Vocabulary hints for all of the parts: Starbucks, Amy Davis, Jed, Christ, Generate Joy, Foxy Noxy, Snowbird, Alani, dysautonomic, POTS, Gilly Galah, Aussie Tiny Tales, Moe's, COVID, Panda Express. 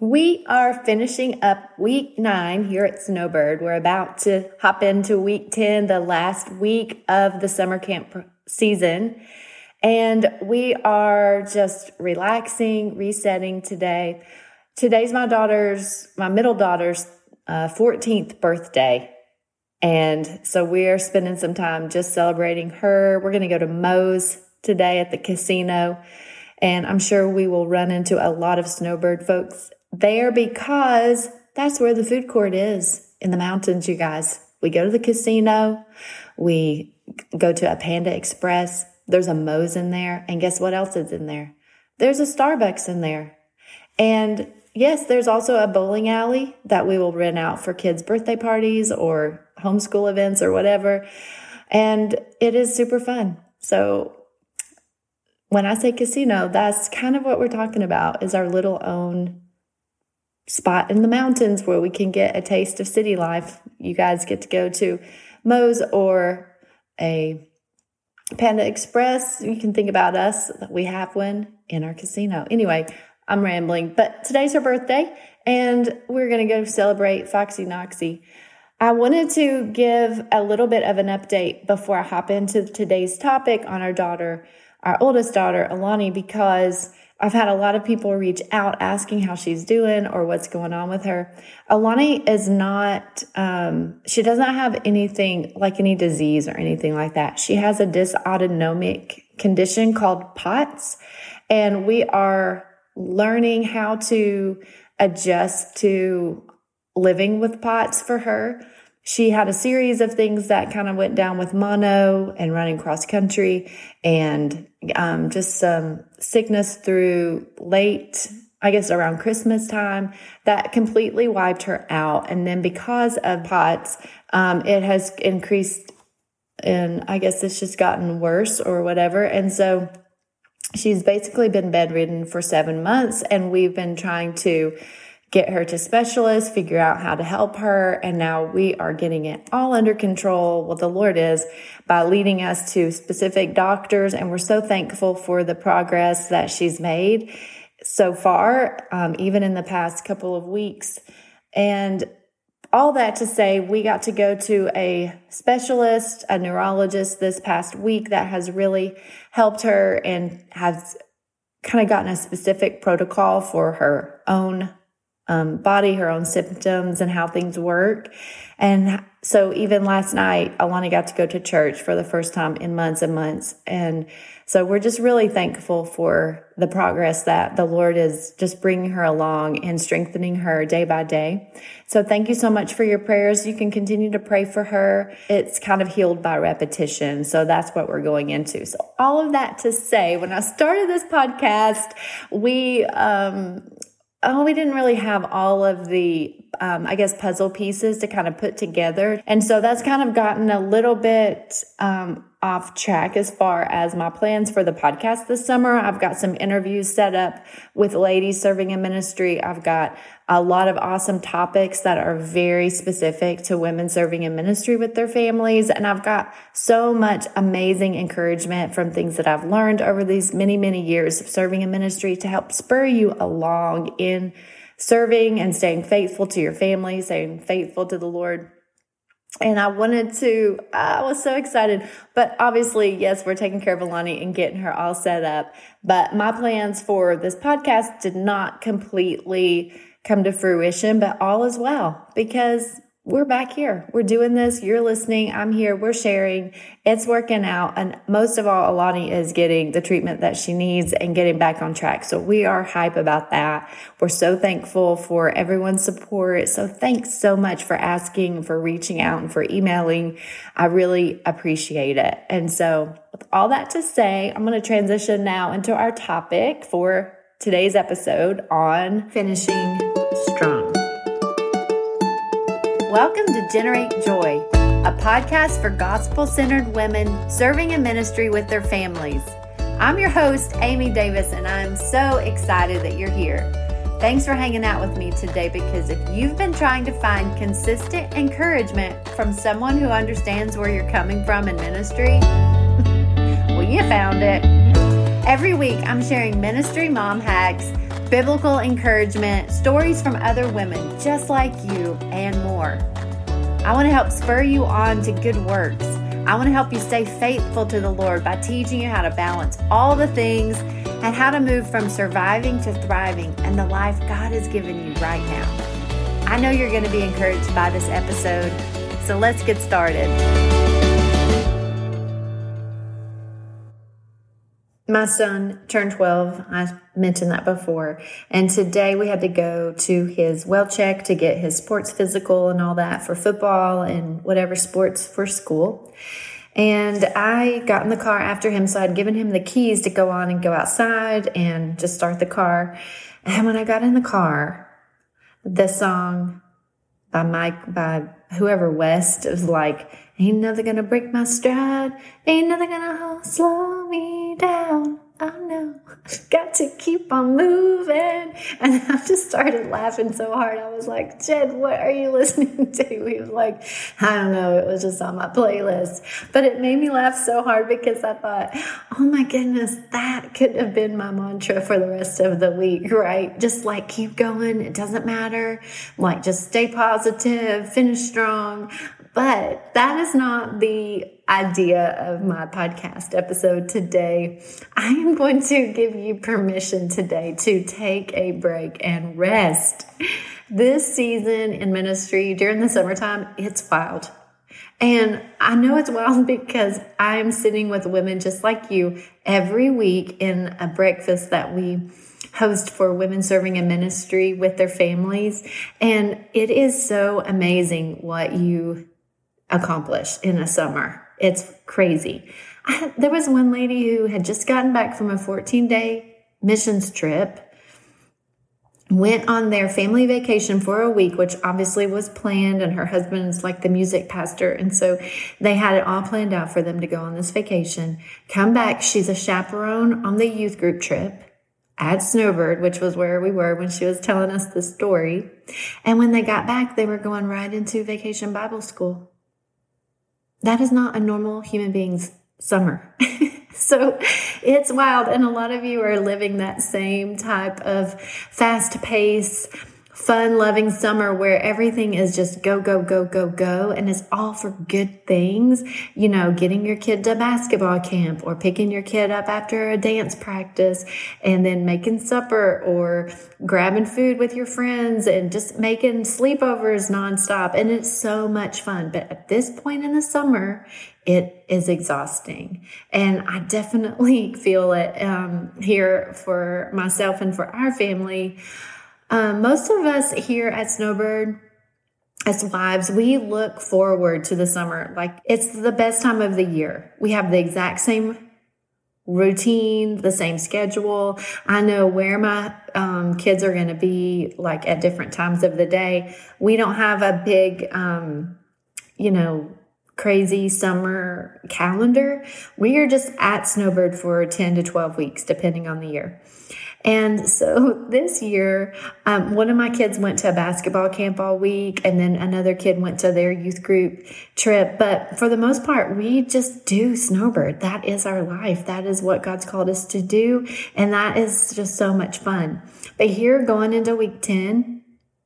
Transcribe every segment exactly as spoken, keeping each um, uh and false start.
We are finishing up week nine here at Snowbird. We're about to hop into week ten, the last week of the summer camp season. And we are just relaxing, resetting today. Today's my daughter's, my middle daughter's uh, fourteenth birthday. And so we're spending some time just celebrating her. We're going to go to Moe's today at the casino. And I'm sure we will run into a lot of Snowbird folks there because that's where the food court is in the mountains, you guys. We go to the casino. We go to a Panda Express. There's a Moe's in there. And guess what else is in there? There's a Starbucks in there. And yes, there's also a bowling alley that we will rent out for kids' birthday parties or homeschool events or whatever. And it is super fun. So when I say casino, that's kind of what we're talking about, is our little own spot in the mountains where we can get a taste of city life. You guys get to go to Moe's or a Panda Express. You can think about us. We have one in our casino. Anyway, I'm rambling, but today's her birthday, and we're going to go celebrate Foxy Noxy. I wanted to give a little bit of an update before I hop into today's topic on our daughter, our oldest daughter, Alani, because I've had a lot of people reach out asking how she's doing or what's going on with her. Alani is not, um, she does not have anything like any disease or anything like that. She has a dysautonomic condition called P O T S, and we are learning how to adjust to living with P O T S for her. She had a series of things that kind of went down with mono and running cross country and um, just some sickness through late, I guess around Christmas time, that completely wiped her out. And then because of P O T S, um, it has increased, and I guess it's just gotten worse or whatever. And so she's basically been bedridden for seven months, and we've been trying to get her to specialists, figure out how to help her, and now we are getting it all under control, well, the Lord is, by leading us to specific doctors, and we're so thankful for the progress that she's made so far, um, even in the past couple of weeks. And all that to say, we got to go to a specialist, a neurologist this past week that has really helped her and has kind of gotten a specific protocol for her own um, body, her own symptoms, and how things work. And so even last night, Alani got to go to church for the first time in months and months. And so we're just really thankful for the progress that the Lord is just bringing her along and strengthening her day by day. So thank you so much for your prayers. You can continue to pray for her. It's kind of healed by repetition. So that's what we're going into. So all of that to say, when I started this podcast, we, um, oh, we didn't really have all of the, um, I guess, puzzle pieces to kind of put together. And so that's kind of gotten a little bit um, off track as far as my plans for the podcast this summer. I've got some interviews set up with ladies serving in ministry. I've got a lot of awesome topics that are very specific to women serving in ministry with their families. And I've got so much amazing encouragement from things that I've learned over these many, many years of serving in ministry to help spur you along in serving and staying faithful to your family, staying faithful to the Lord. And I wanted to, I was so excited, but obviously, yes, we're taking care of Alani and getting her all set up. But my plans for this podcast did not completely come to fruition, but all is well because we're back here. We're doing this. You're listening. I'm here. We're sharing. It's working out. And most of all, Alani is getting the treatment that she needs and getting back on track. So we are hype about that. We're so thankful for everyone's support. So thanks so much for asking, for reaching out, and for emailing. I really appreciate it. And so with all that to say, I'm going to transition now into our topic for today's episode on finishing strong. Welcome to Generate Joy, a podcast for gospel-centered women serving in ministry with their families. I'm your host, Amy Davis, and I'm so excited that you're here. Thanks for hanging out with me today, because if you've been trying to find consistent encouragement from someone who understands where you're coming from in ministry, well, you found it. Every week, I'm sharing ministry mom hacks, biblical encouragement, stories from other women just like you, and more. I want to help spur you on to good works. I want to help you stay faithful to the Lord by teaching you how to balance all the things and how to move from surviving to thriving and the life God has given you right now. I know you're going to be encouraged by this episode, so let's get started. My son turned twelve. I mentioned that before. And today we had to go to his well check to get his sports physical and all that for football and whatever sports for school. And I got in the car after him, so I'd given him the keys to go on and go outside and just start the car. And when I got in the car, the song by Mike, by whoever, West, it was like, ain't nothing gonna break my stride, ain't nothing gonna slow me down. Oh no, I've got to keep on moving. And I just started laughing so hard. I was like, Jed, what are you listening to? He was like, I don't know, it was just on my playlist. But it made me laugh so hard because I thought, oh my goodness, that could have been my mantra for the rest of the week, right? Just like, keep going. It doesn't matter. Like, just stay positive, finish strong. But that is not the idea of my podcast episode today. I am going to give you permission today to take a break and rest. This season in ministry during the summertime, it's wild. And I know it's wild because I'm sitting with women just like you every week in a breakfast that we host for women serving in ministry with their families. And it is so amazing what you accomplish in a summer. It's crazy. I, there was one lady who had just gotten back from a fourteen-day missions trip, went on their family vacation for a week, which obviously was planned, and her husband's like the music pastor, and so they had it all planned out for them to go on this vacation. Come back, she's a chaperone on the youth group trip at Snowbird, which was where we were when she was telling us the story. And when they got back, they were going right into vacation Bible school. That is not a normal human being's summer. So it's wild. And a lot of you are living that same type of fast pace, fun loving summer where everything is just go, go, go, go, go. And it's all for good things. You know, getting your kid to basketball camp or picking your kid up after a dance practice and then making supper or grabbing food with your friends and just making sleepovers nonstop. And it's so much fun. But at this point in the summer, it is exhausting. And I definitely feel it um, here for myself and for our family. Um, most of us here at Snowbird, as wives, we look forward to the summer. Like, it's the best time of the year. We have the exact same routine, the same schedule. I know where my um, kids are going to be, like, at different times of the day. We don't have a big, um, you know, crazy summer calendar. We are just at Snowbird for ten to twelve weeks, depending on the year. And so this year, um, one of my kids went to a basketball camp all week, and then another kid went to their youth group trip. But for the most part, we just do Snowbird. That is our life. That is what God's called us to do. And that is just so much fun. But here going into week ten,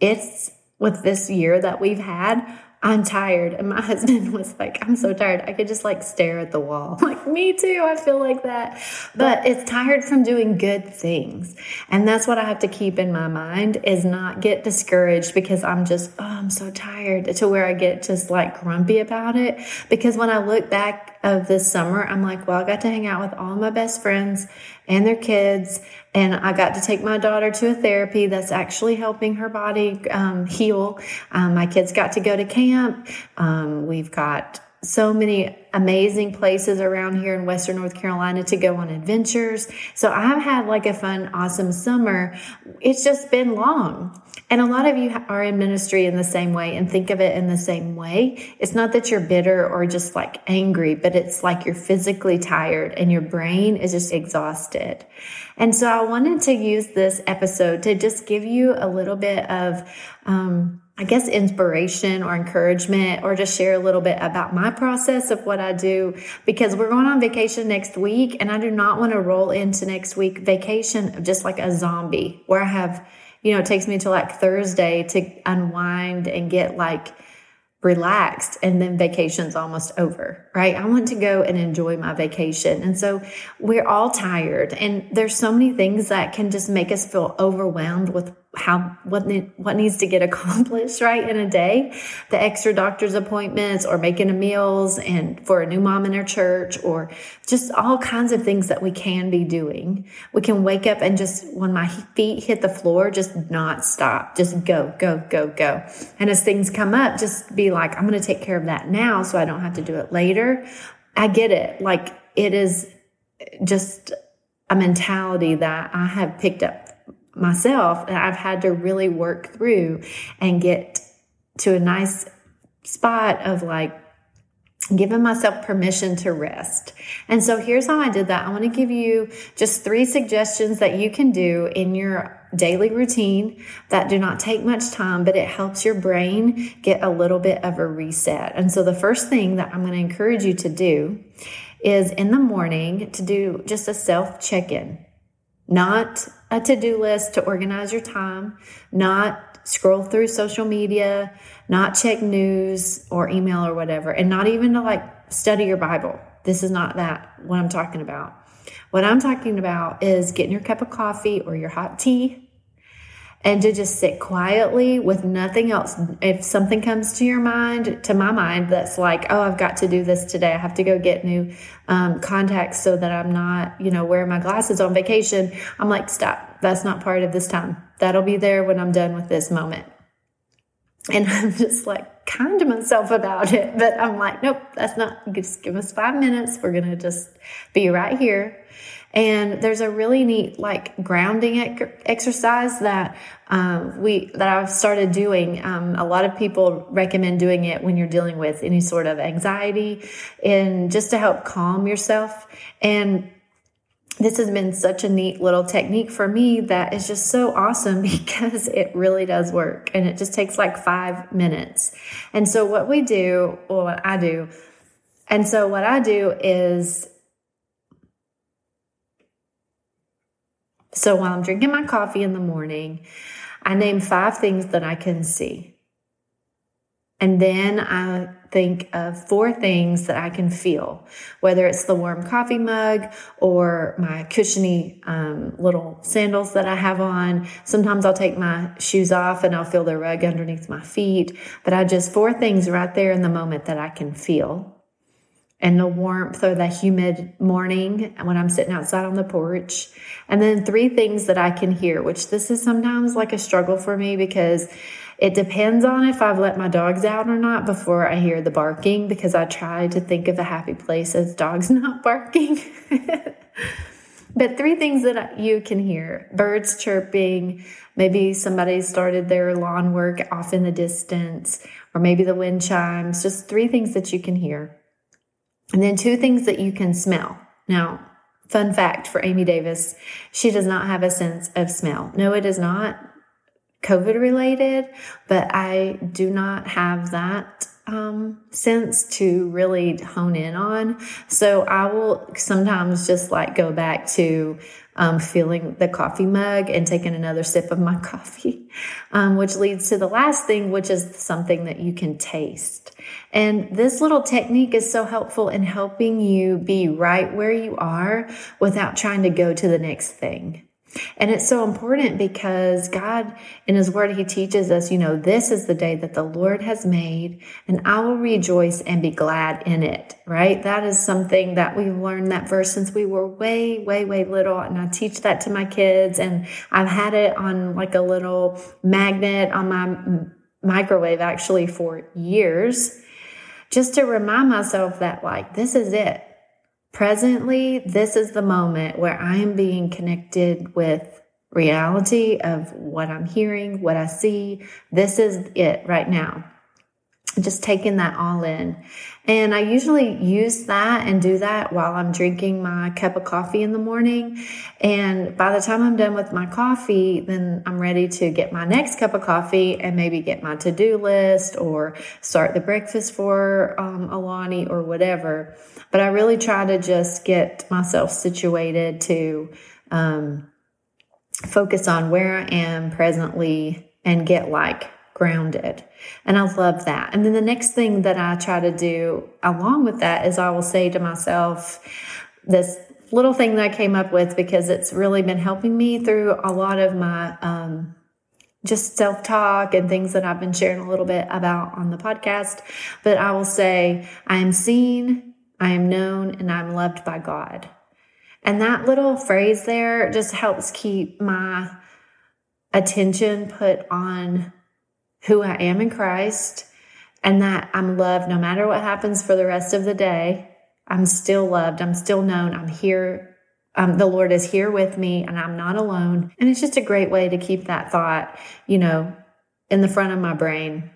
it's with this year that we've had, I'm tired. And my husband was like, I'm so tired. I could just like stare at the wall. I'm like, me too. I feel like that. But it's tired from doing good things. And that's what I have to keep in my mind is not get discouraged because I'm just, oh, I'm so tired to where I get just like grumpy about it. Because when I look back of this summer, I'm like, well, I got to hang out with all my best friends and their kids. And I got to take my daughter to a therapy that's actually helping her body um, heal. Um, my kids got to go to camp. Um, we've got so many amazing places around here in Western North Carolina to go on adventures. So I've had like a fun, awesome summer. It's just been long. And a lot of you are in ministry in the same way and think of it in the same way. It's not that you're bitter or just like angry, but it's like you're physically tired and your brain is just exhausted. And so I wanted to use this episode to just give you a little bit of, um, I guess, inspiration or encouragement, or just share a little bit about my process of what I do, because we're going on vacation next week and I do not want to roll into next week vacation just like a zombie, where I have, you know, it takes me until like Thursday to unwind and get like relaxed, and then vacation's almost over, right? I want to go and enjoy my vacation. And so we're all tired, and there's so many things that can just make us feel overwhelmed with how, what, what needs to get accomplished, right? In a day, the extra doctor's appointments or making the meals and for a new mom in her church, or just all kinds of things that we can be doing. We can wake up and just, when my feet hit the floor, just not stop, just go, go, go, go. And as things come up, just be like, I'm going to take care of that now so I don't have to do it later. I get it. Like, it is just a mentality that I have picked up myself, and I've had to really work through and get to a nice spot of like giving myself permission to rest. And so here's how I did that. I want to give you just three suggestions that you can do in your daily routine that do not take much time, but it helps your brain get a little bit of a reset. And so the first thing that I'm going to encourage you to do is in the morning to do just a self check-in. Not a to-do list to organize your time, not scroll through social media, not check news or email or whatever, and not even to like study your Bible. This is not that what I'm talking about. What I'm talking about is getting your cup of coffee or your hot tea and to just sit quietly with nothing else. If something comes to your mind, to my mind, that's like, oh, I've got to do this today. I have to go get new um, contacts so that I'm not, you know, wearing my glasses on vacation. I'm like, stop. That's not part of this time. That'll be there when I'm done with this moment. And I'm just like kind to myself about it, but I'm like, nope, that's not, just give us five minutes. We're going to just be right here. And there's a really neat like grounding ec- exercise that um, we that I've started doing. Um, a lot of people recommend doing it when you're dealing with any sort of anxiety, and just to help calm yourself. And this has been such a neat little technique for me that is just so awesome, because it really does work, and it just takes like five minutes. And so what we do, or what I do, and so what I do is. So while I'm drinking my coffee in the morning, I name five things that I can see. And then I think of four things that I can feel, whether it's the warm coffee mug or my cushiony um, little sandals that I have on. Sometimes I'll take my shoes off and I'll feel the rug underneath my feet. But I just four things right there in the moment that I can feel. And the warmth or the humid morning when I'm sitting outside on the porch. And then three things that I can hear, which this is sometimes like a struggle for me, because it depends on if I've let my dogs out or not before I hear the barking, because I try to think of a happy place as dogs not barking. But three things that you can hear: birds chirping, maybe somebody started their lawn work off in the distance, or maybe the wind chimes, just three things that you can hear. And then two things that you can smell. Now, fun fact for Amy Davis, she does not have a sense of smell. No, it is not COVID related, but I do not have that um, sense to really hone in on. So I will sometimes just like go back to um, feeling the coffee mug and taking another sip of my coffee, um, which leads to the last thing, which is something that you can taste. And this little technique is so helpful in helping you be right where you are without trying to go to the next thing. And it's so important because God, in His Word, He teaches us, you know, this is the day that the Lord has made, and I will rejoice and be glad in it, right? That is something that we've learned that verse since we were way, way, way little. And I teach that to my kids, and I've had it on like a little magnet on my m- microwave actually for years, just to remind myself that like, this is it. Presently, this is the moment where I am being connected with reality of what I'm hearing, what I see. This is it right now. just taking that all in. And I usually use that and do that while I'm drinking my cup of coffee in the morning. And by the time I'm done with my coffee, then I'm ready to get my next cup of coffee and maybe get my to-do list or start the breakfast for um, Alani or whatever. But I really try to just get myself situated to um, focus on where I am presently and get like grounded. And I love that. And then the next thing that I try to do along with that is I will say to myself this little thing that I came up with because it's really been helping me through a lot of my um, just self-talk and things that I've been sharing a little bit about on the podcast. But I will say, I am seen, I am known, and I'm loved by God. And that little phrase there just helps keep my attention put on who I am in Christ, and that I'm loved no matter what happens for the rest of the day. I'm still loved. I'm still known. I'm here. Um, the Lord is here with me, and I'm not alone. And it's just a great way to keep that thought, you know, in the front of my brain,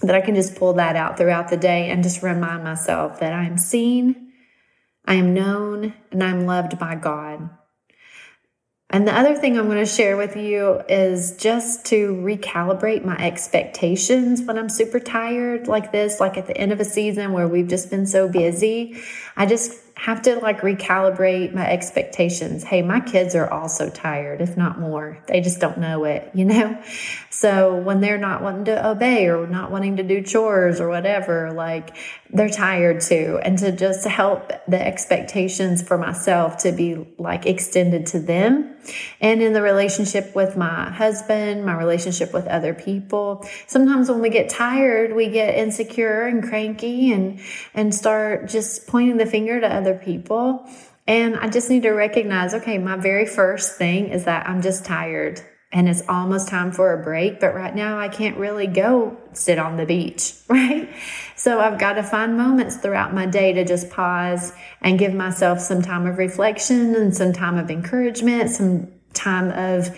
that I can just pull that out throughout the day and just remind myself that I am seen, I am known, and I'm loved by God. And the other thing I'm going to share with you is just to recalibrate my expectations when I'm super tired like this, like at the end of a season where we've just been so busy. I just have to like recalibrate my expectations. Hey, my kids are also tired, if not more. They just don't know it, you know? So when they're not wanting to obey or not wanting to do chores or whatever, like they're tired too. And to just help the expectations for myself to be like extended to them. And in the relationship with my husband, my relationship with other people, sometimes when we get tired, we get insecure and cranky and, and start just pointing the finger to other people. And I just need to recognize, okay, my very first thing is that I'm just tired and it's almost time for a break. But right now I can't really go sit on the beach, right? So I've got to find moments throughout my day to just pause and give myself some time of reflection and some time of encouragement, some time of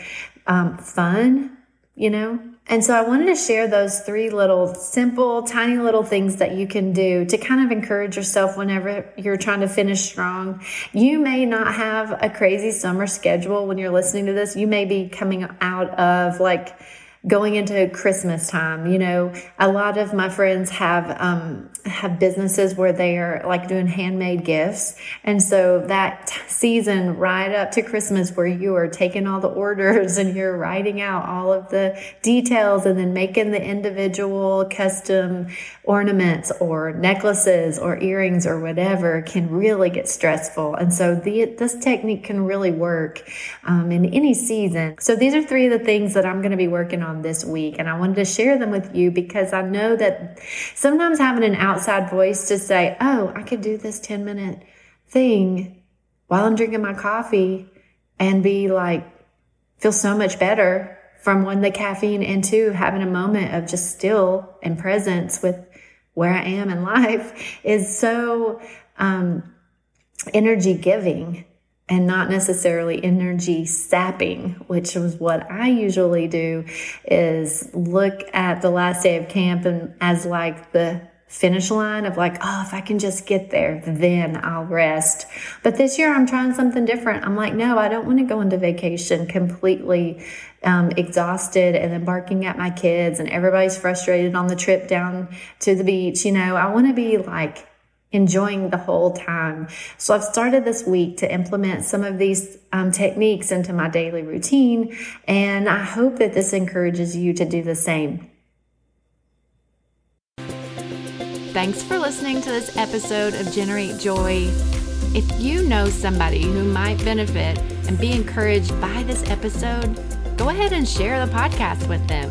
um, fun, you know? And so I wanted to share those three little simple, tiny little things that you can do to kind of encourage yourself whenever you're trying to finish strong. You may not have a crazy summer schedule when you're listening to this. You may be coming out of like going into Christmas time. You know, a lot of my friends have, um, have businesses where they are like doing handmade gifts. And so that t- season right up to Christmas where you are taking all the orders and you're writing out all of the details and then making the individual custom ornaments or necklaces or earrings or whatever can really get stressful. And so the, this technique can really work, um, in any season. So these are three of the things that I'm going to be working on this week. And I wanted to share them with you because I know that sometimes having an outside voice to say, oh, I could do this ten minute thing while I'm drinking my coffee and be like, feel so much better from one, the caffeine, and two, having a moment of just still and presence with where I am in life is so um, energy giving and not necessarily energy sapping, which is what I usually do, is look at the last day of camp and as like the finish line of like, oh, if I can just get there, then I'll rest. But this year I'm trying something different. I'm like, no, I don't want to go into vacation completely um, exhausted and then barking at my kids and everybody's frustrated on the trip down to the beach. You know, I want to be like enjoying the whole time. So I've started this week to implement some of these um, techniques into my daily routine. And I hope that this encourages you to do the same. Thanks for listening to this episode of Generate Joy. If you know somebody who might benefit and be encouraged by this episode, go ahead and share the podcast with them.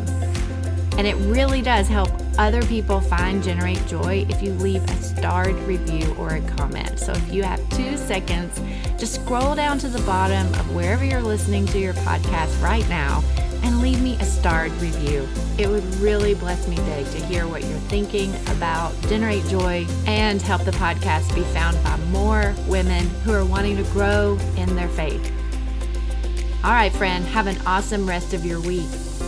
And it really does help other people find Generate Joy if you leave a starred review or a comment. So if you have two seconds, just scroll down to the bottom of wherever you're listening to your podcast right now and leave me a starred review. It would really bless me big to hear what you're thinking about Generate Joy and help the podcast be found by more women who are wanting to grow in their faith. All right, friend, have an awesome rest of your week.